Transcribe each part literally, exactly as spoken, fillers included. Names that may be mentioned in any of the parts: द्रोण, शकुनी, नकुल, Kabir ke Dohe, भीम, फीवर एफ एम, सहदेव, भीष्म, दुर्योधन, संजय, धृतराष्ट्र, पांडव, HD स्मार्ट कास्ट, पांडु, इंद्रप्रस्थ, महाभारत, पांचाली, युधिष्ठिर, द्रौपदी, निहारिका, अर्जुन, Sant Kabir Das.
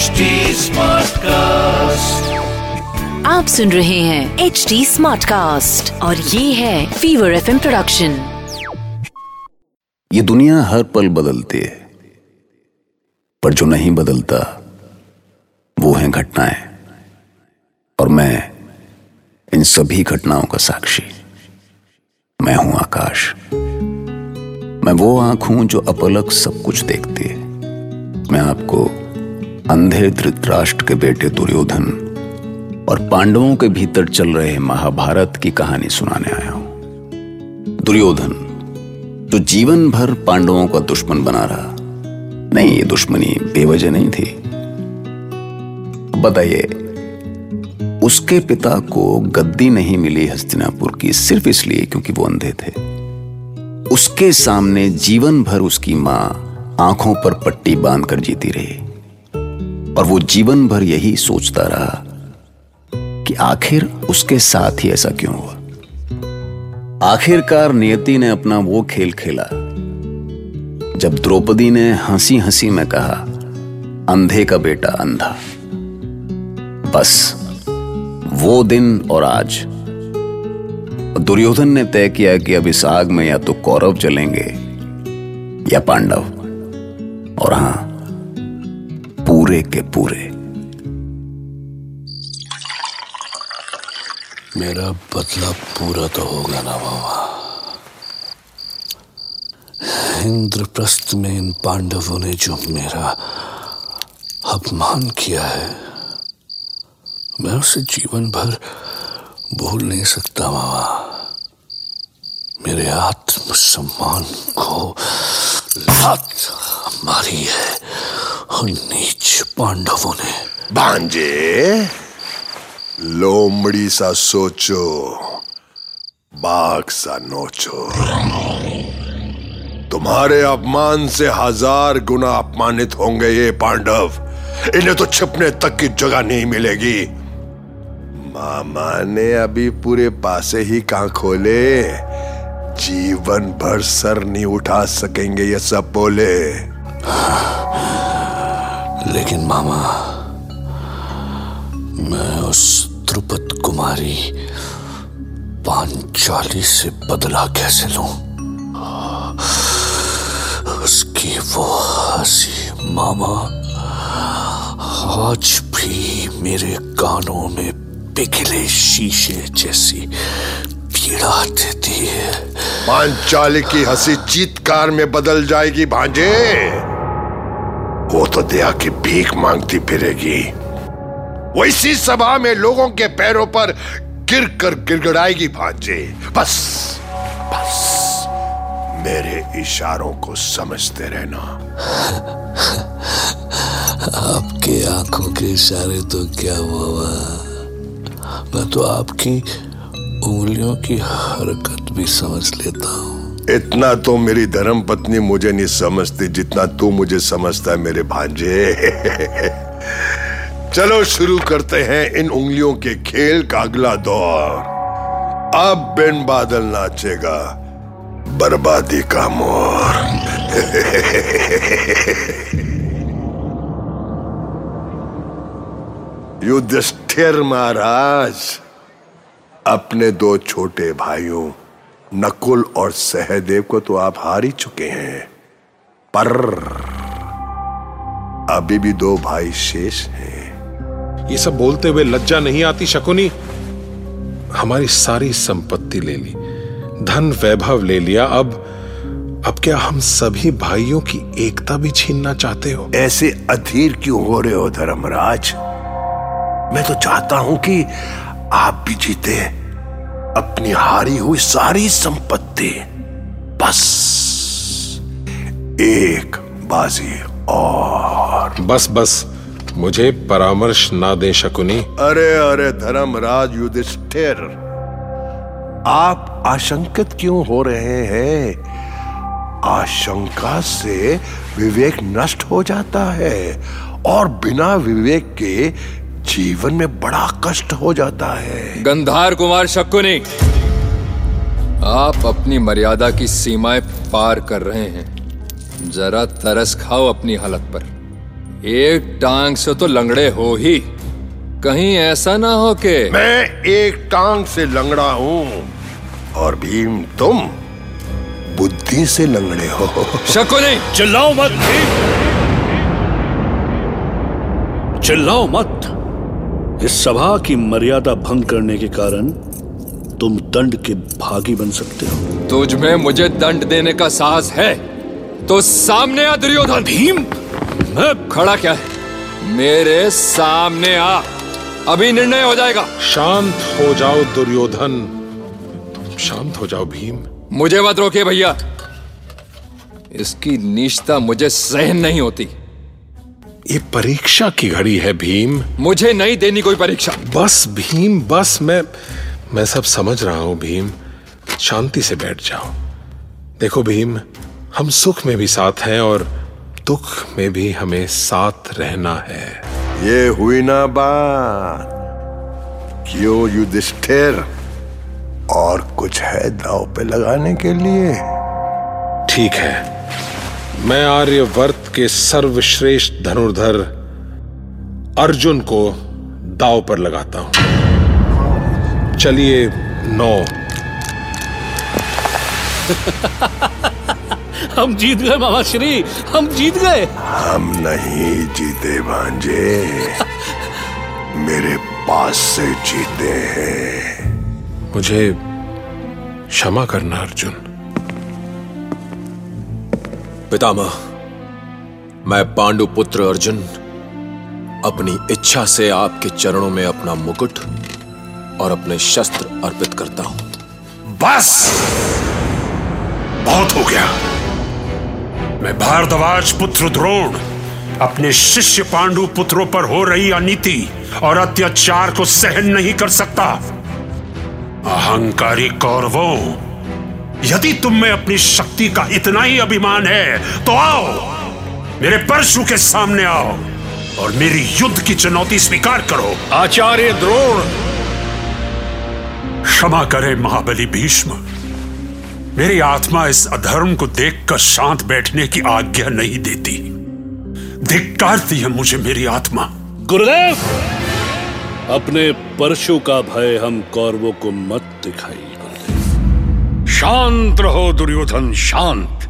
H D स्मार्ट कास्ट। आप सुन रहे हैं एच डी स्मार्ट कास्ट और ये है फीवर एफ एम प्रोडक्शन। ये दुनिया हर पल बदलती है, पर जो नहीं बदलता वो है घटनाएं, और मैं इन सभी घटनाओं का साक्षी। मैं हूं आकाश। मैं वो आंख हूं जो अपलक सब कुछ देखती है। मैं आपको अंधे धृतराष्ट्र के बेटे दुर्योधन और पांडवों के भीतर चल रहे महाभारत की कहानी सुनाने आया हूं। दुर्योधन जो जीवन भर पांडवों का दुश्मन बना रहा। नहीं, ये दुश्मनी बेवजह नहीं थी। बताइए, उसके पिता को गद्दी नहीं मिली हस्तिनापुर की सिर्फ इसलिए क्योंकि वो अंधे थे। उसके सामने जीवन भर उसकी मां आंखों पर पट्टी बांधकर जीती रही, और वो जीवन भर यही सोचता रहा कि आखिर उसके साथ ही ऐसा क्यों हुआ। आखिरकार नियति ने अपना वो खेल खेला जब द्रौपदी ने हंसी हंसी में कहा, अंधे का बेटा अंधा। बस वो दिन और आज दुर्योधन ने तय किया कि अब इस आग में या तो कौरव जलेंगे या पांडव, और हां, पूरे के पूरे। मेरा बदला पूरा तो होगा ना बाबा। इंद्रप्रस्थ में इन पांडवों ने जो मेरा अपमान किया है, मैं उसे जीवन भर भूल नहीं सकता बाबा। मेरे आत्मसम्मान को लात मारी है और नीच पांडवों ने। भांजे, लोमड़ी सा सोचो, बाघ सा नोचो। तुम्हारे अपमान से हजार गुना अपमानित होंगे ये पांडव। इन्हें तो छिपने तक की जगह नहीं मिलेगी। मामा ने अभी पूरे पासे ही कान खोले, जीवन भर सर नहीं उठा सकेंगे ये सब बोले। लेकिन मामा, मैं उस द्रुपद कुमारी पांचाली से बदला कैसे लूं? उसकी वो हंसी मामा आज भी मेरे कानों में पिघले शीशे जैसी पीड़ा देती है। पांचाली की हंसी चीत्कार में बदल जाएगी भांजे। वो तो दया की भीख मांगती फिरेगी। वो इसी सभा में लोगों के पैरों पर गिर कर गिड़गिड़ाएगी भांजे। बस बस मेरे इशारों को समझते रहना। आपके आंखों के इशारे तो क्या हुआ, मैं तो आपकी उंगलियों की हरकत भी समझ लेता हूँ। इतना तो मेरी धर्म पत्नी मुझे नहीं समझती जितना तू मुझे समझता है मेरे भांजे। चलो शुरू करते हैं इन उंगलियों के खेल का अगला दौर। अब बिन बादल नाचेगा बर्बादी का मोर। युधिष्ठिर महाराज अपने दो छोटे भाइयों नकुल और सहदेव को तो आप हार ही चुके हैं, पर अभी भी दो भाई शेष हैं। ये सब बोलते हुए लज्जा नहीं आती शकुनी? हमारी सारी संपत्ति ले ली, धन वैभव ले लिया, अब अब क्या हम सभी भाइयों की एकता भी छीनना चाहते हो? ऐसे अधीर क्यों हो रहे हो धर्मराज? मैं तो चाहता हूं कि आप भी जीते, अपनी हारी हुई सारी संपत्ति। बस एक बाजी और। बस बस मुझे परामर्श ना दे शकुनी। अरे अरे धर्मराज युधिष्ठिर, आप आशंकित क्यों हो रहे हैं? आशंका से विवेक नष्ट हो जाता है, और बिना विवेक के जीवन में बड़ा कष्ट हो जाता है। गंधार कुमार शकुनी, आप अपनी मर्यादा की सीमाएं पार कर रहे हैं। जरा तरस खाओ अपनी हालत पर। एक टांग से तो लंगड़े हो ही, कहीं ऐसा ना हो के मैं एक टांग से लंगड़ा हूँ और भीम तुम बुद्धि से लंगड़े हो। शकुनी चिल्लाओ मत, चिल्लाओ मत। इस सभा की मर्यादा भंग करने के कारण तुम दंड के भागी बन सकते हो। तुझ में मुझे दंड देने का साहस है तो सामने आ दुर्योधन। भीम मैं खड़ा क्या है, मेरे सामने आ, अभी निर्णय हो जाएगा। शांत हो जाओ दुर्योधन, शांत हो जाओ भीम। मुझे मत रोके भैया, इसकी नीचता मुझे सहन नहीं होती। ये परीक्षा की घड़ी है भीम। मुझे नहीं देनी कोई परीक्षा। बस भीम बस, मैं मैं सब समझ रहा हूं भीम, शांति से बैठ जाओ। देखो भीम, हम सुख में भी साथ हैं और दुख में भी हमें साथ रहना है। ये हुई ना बात। क्यों युधिष्ठिर, और कुछ है दाव पे लगाने के लिए? ठीक है, मैं आर्यवर्त के सर्वश्रेष्ठ धनुर्धर अर्जुन को दाव पर लगाता हूं। चलिए नौ। हम जीत गए मामा श्री, हम जीत गए। हम नहीं जीते भांजे, मेरे पास से जीते हैं। मुझे क्षमा करना अर्जुन। पितामह, मैं पांडु पुत्र अर्जुन अपनी इच्छा से आपके चरणों में अपना मुकुट और अपने शस्त्र अर्पित करता हूं। बस बहुत हो गया। मैं भारद्वाज पुत्र द्रोण अपने शिष्य पांडु पुत्रों पर हो रही अनीति और अत्याचार को सहन नहीं कर सकता। अहंकारी कौरवों, यदि तुम में अपनी शक्ति का इतना ही अभिमान है तो आओ, मेरे परशु के सामने आओ और मेरी युद्ध की चुनौती स्वीकार करो। आचार्य द्रोण क्षमा करें महाबली भीष्म, मेरी आत्मा इस अधर्म को देखकर शांत बैठने की आज्ञा नहीं देती। धिक्कारती है मुझे मेरी आत्मा। गुरुदेव, अपने परशु का भय हम कौरवों को मत दिखाइए। शांत रहो दुर्योधन, शांत।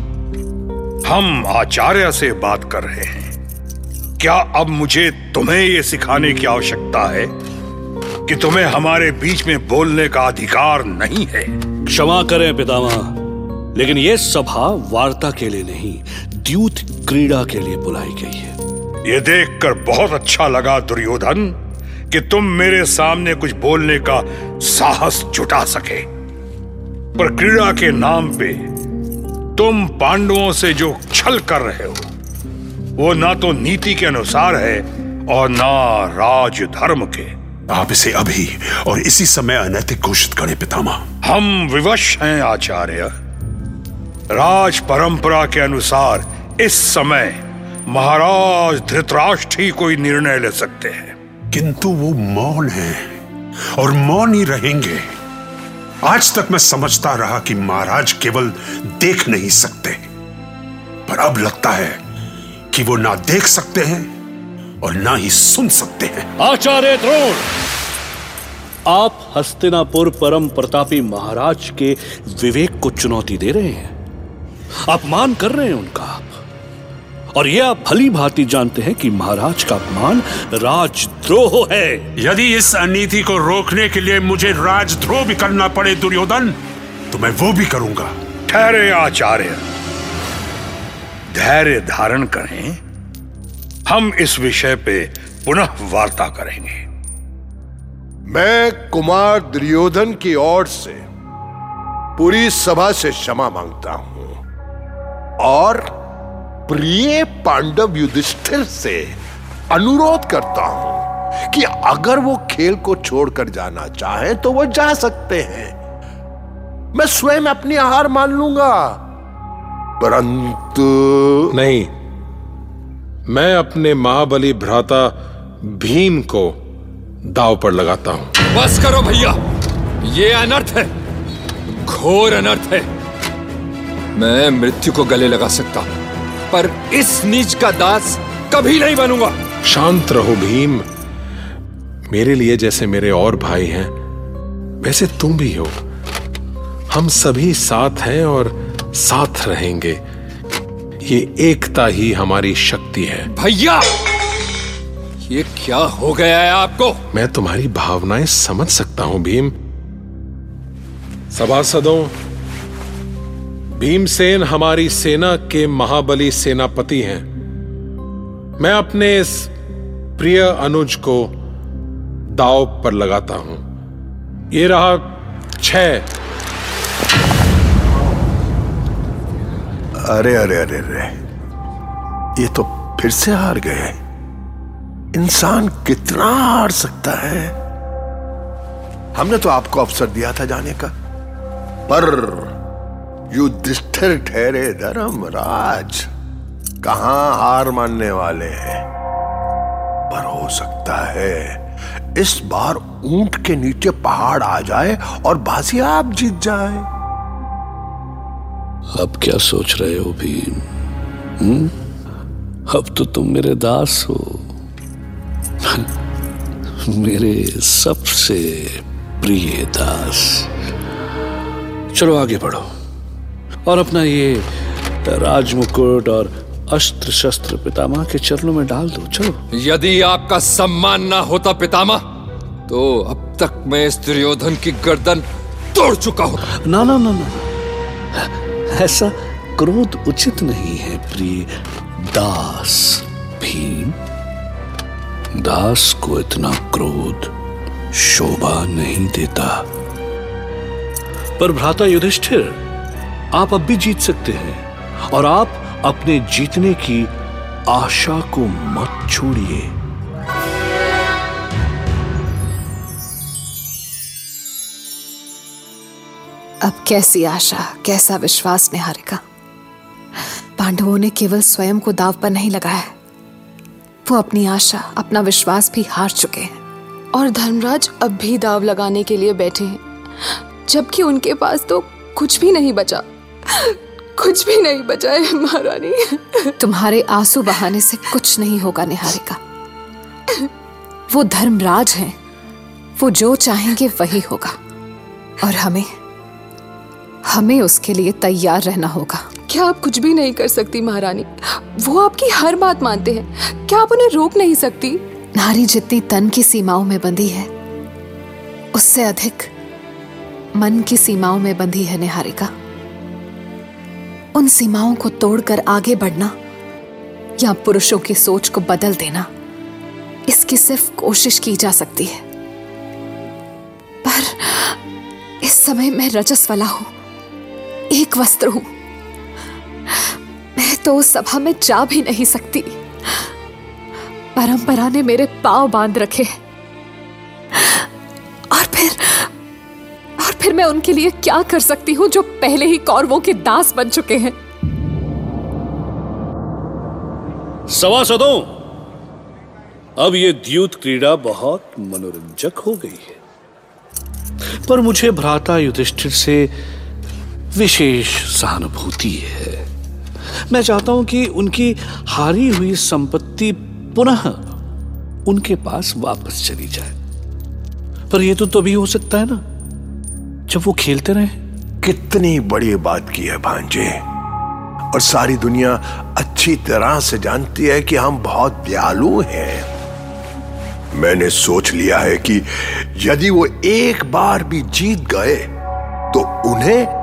हम आचार्य से बात कर रहे हैं। क्या अब मुझे तुम्हें यह सिखाने की आवश्यकता है कि तुम्हें हमारे बीच में बोलने का अधिकार नहीं है? क्षमा करें पितामह, लेकिन यह सभा वार्ता के लिए नहीं, द्यूत क्रीड़ा के लिए बुलाई गई है। यह देखकर बहुत अच्छा लगा दुर्योधन कि तुम मेरे सामने कुछ बोलने का साहस जुटा सके, पर क्रीड़ा के नाम पे तुम पांडवों से जो छल कर रहे हो वो ना तो नीति के अनुसार है और ना राज धर्म के। आप इसे अभी और इसी समय अनैतिक घोषित करें पितामह। हम विवश हैं आचार्य, राज परंपरा के अनुसार इस समय महाराज धृतराष्ट्र ही कोई निर्णय ले सकते हैं। किंतु वो मौन हैं और मौन ही रहेंगे। आज तक मैं समझता रहा कि महाराज केवल देख नहीं सकते, पर अब लगता है कि वो ना देख सकते हैं और ना ही सुन सकते हैं। आचार्य द्रोण, आप हस्तिनापुर परम प्रतापी महाराज के विवेक को चुनौती दे रहे हैं, अपमान कर रहे हैं उनका आप, और यह आप भली भांति जानते हैं कि महाराज का अपमान राजद्रोह है। यदि इस अनीति को रोकने के लिए मुझे राजद्रोह भी करना पड़े दुर्योधन, तो मैं वो भी करूंगा। ठहरे आचार्य, धैर्य धारण करें, हम इस विषय पे पुनः वार्ता करेंगे। मैं कुमार दुर्योधन की ओर से पूरी सभा से क्षमा मांगता हूं और प्रिय पांडव युधिष्ठिर से अनुरोध करता हूं कि अगर वो खेल को छोड़कर जाना चाहे तो वो जा सकते हैं। मैं स्वयं अपनी हार मान लूंगा, परंतु नहीं, मैं अपने महाबली भ्राता भीम को दाव पर लगाता हूं। बस करो भैया, ये अनर्थ है, घोर अनर्थ है। मैं मृत्यु को गले लगा सकता हूं, पर इस नीच का दास कभी नहीं बनूंगा। शांत रहो भीम, मेरे लिए जैसे मेरे और भाई हैं वैसे तुम भी हो। हम सभी साथ हैं और साथ रहेंगे। ये एकता ही हमारी शक्ति है। भैया, ये क्या हो गया है आपको? मैं तुम्हारी भावनाएं समझ सकता हूं भीम। सभासदों, भीमसेन हमारी सेना के महाबली सेनापति हैं। मैं अपने इस प्रिय अनुज को दाव पर लगाता हूं। ये रहा छह। अरे अरे अरे अरे, ये तो फिर से हार गए। इंसान कितना हार सकता है? हमने तो आपको अवसर दिया था जाने का, पर युधिष्ठिर ठहरे धर्मराज। कहां हार मानने वाले हैं? पर हो सकता है इस बार ऊंट के नीचे पहाड़ आ जाए और बाजी आप जीत जाए। अब क्या सोच रहे हो भीम? हम्म? अब तो तुम मेरे दास हो। मेरे सबसे प्रिय दास। चलो आगे बढ़ो और अपना ये राजमुकुट और अस्त्र शस्त्र पितामह के चरणों में डाल दो। चलो। यदि आपका सम्मान ना होता पितामह, तो अब तक मैं इस दुर्योधन की गर्दन तोड़ चुका हूं। ना ना ना ना, ऐसा क्रोध उचित नहीं है प्रिय दास। भीम, दास को इतना क्रोध शोभा नहीं देता। पर भ्राता युधिष्ठिर, आप अब भी जीत सकते हैं और आप अपने जीतने की आशा को मत छोड़िए। अब कैसी आशा, कैसा विश्वास निहारिका। पांडवों ने केवल स्वयं को दाव पर नहीं लगाया है, वो अपनी आशा, अपना विश्वास भी हार चुके हैं। और धर्मराज अब भी दाव लगाने के लिए बैठे हैं, जबकि उनके पास तो कुछ भी नहीं बचा। कुछ भी नहीं बचा है महारानी। तुम्हारे आंसू बहाने से कुछ नहीं होगा निहारिका। वो धर्मराज हैं, वो जो चाहेंगे वही होगा और हमें हमें उसके लिए तैयार रहना होगा। क्या आप कुछ भी नहीं कर सकती महारानी? वो आपकी हर बात मानते हैं, क्या आप उन्हें रोक नहीं सकती? नारी जितनी तन की सीमाओं में बंधी है, उससे अधिक मन की सीमाओं में बंधी है निहारिका। उन सीमाओं को तोड़कर आगे बढ़ना या पुरुषों की सोच को बदल देना, इसकी सिर्फ कोशिश की जा सकती है। पर इस समय मैं रजस वाला हूं, एक वस्त्र हूं। मैं तो सभा में जा भी नहीं सकती। परंपरा ने मेरे पांव बांध रखे और फिर और फिर मैं उनके लिए क्या कर सकती हूं जो पहले ही कौरवों के दास बन चुके हैं? सभासदों, अब ये द्यूत क्रीड़ा बहुत मनोरंजक हो गई है, पर मुझे भ्राता युधिष्ठिर से विशेष सहानुभूति है। मैं चाहता हूं कि उनकी हारी हुई संपत्ति पुनः उनके पास वापस चली जाए। पर यह तो तभी हो सकता है ना जब वो खेलते रहे। कितनी बड़ी बात की है भांजे, और सारी दुनिया अच्छी तरह से जानती है कि हम बहुत दयालु हैं। मैंने सोच लिया है कि यदि वो एक बार भी जीत गए तो उन्हें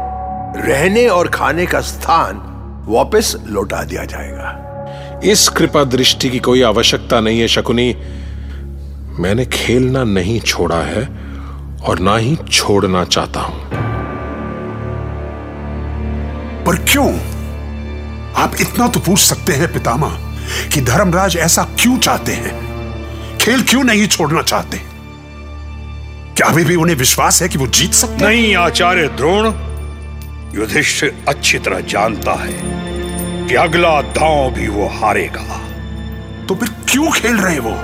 रहने और खाने का स्थान वापस लौटा दिया जाएगा। इस कृपा दृष्टि की कोई आवश्यकता नहीं है शकुनी। मैंने खेलना नहीं छोड़ा है और ना ही छोड़ना चाहता हूं। पर क्यों? आप इतना तो पूछ सकते हैं पितामह कि धर्मराज ऐसा क्यों चाहते हैं? खेल क्यों नहीं छोड़ना चाहते? क्या अभी भी उन्हें विश्वास है कि वो जीत सकते हैं? नहीं आचार्य द्रोण, युधिष्ठिर अच्छी तरह जानता है कि अगला दांव भी वो हारेगा। तो फिर क्यों खेल रहे वो?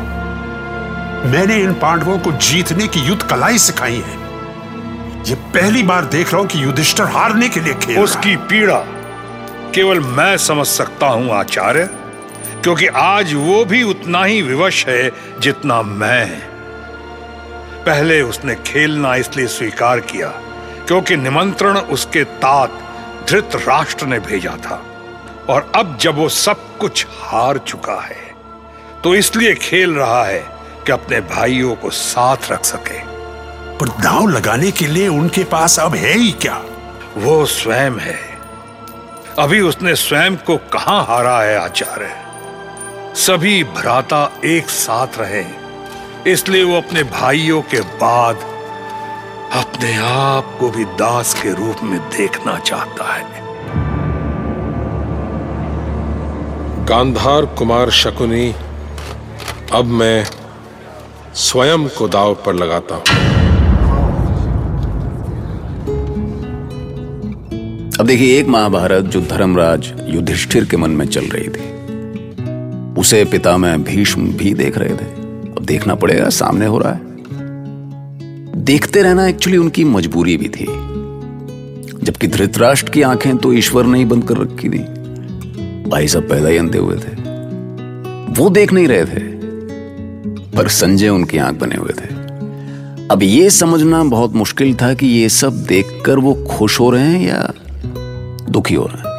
मैंने इन पांडवों को जीतने की युद्ध कलाएं सिखाई हैं। ये पहली बार देख रहा हूं कि युधिष्ठिर हारने के लिए खेल रहा है। उसकी पीड़ा केवल मैं समझ सकता हूं आचार्य। क्योंकि आज वो भी उतना ही विवश है जितना मैं। पहले उसने खेलना इसलिए स्वीकार किया क्योंकि निमंत्रण उसके तात धृतराष्ट्र ने भेजा था, और अब जब वो सब कुछ हार चुका है तो इसलिए खेल रहा है कि अपने भाइयों को साथ रख सके। पर दांव लगाने के लिए उनके पास अब है ही क्या? वो स्वयं है। अभी उसने स्वयं को कहां हारा है आचार्य? सभी भ्राता एक साथ रहे, इसलिए वो अपने भाइयों के बाद अपने आप को भी दास के रूप में देखना चाहता है। गांधार कुमार शकुनी, अब मैं स्वयं को दांव पर लगाता हूं। अब देखिए, एक महाभारत जो धर्मराज युधिष्ठिर के मन में चल रही थी, उसे पितामह भीष्म भी देख रहे थे। अब देखना पड़ेगा सामने हो रहा है। देखते रहना एक्चुअली उनकी मजबूरी भी थी, जबकि धृतराष्ट्र की आंखें तो ईश्वर ने ही बंद कर रखी थी। भाई सब पैदा ही अंधे हुए थे, वो देख नहीं रहे थे, पर संजय उनकी आंख बने हुए थे। अब ये समझना बहुत मुश्किल था कि ये सब देखकर वो खुश हो रहे हैं या दुखी हो रहा है।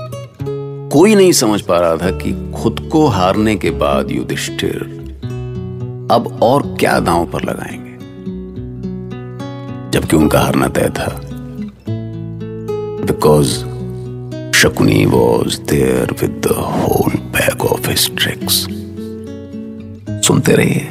कोई नहीं समझ पा रहा था कि खुद को हारने के बाद युधिष्ठिर अब और क्या दांव पर लगाएंगे, जबकि उनका हारना तय था, because शकुनी was there with the whole bag of his tricks. सुनते रहिए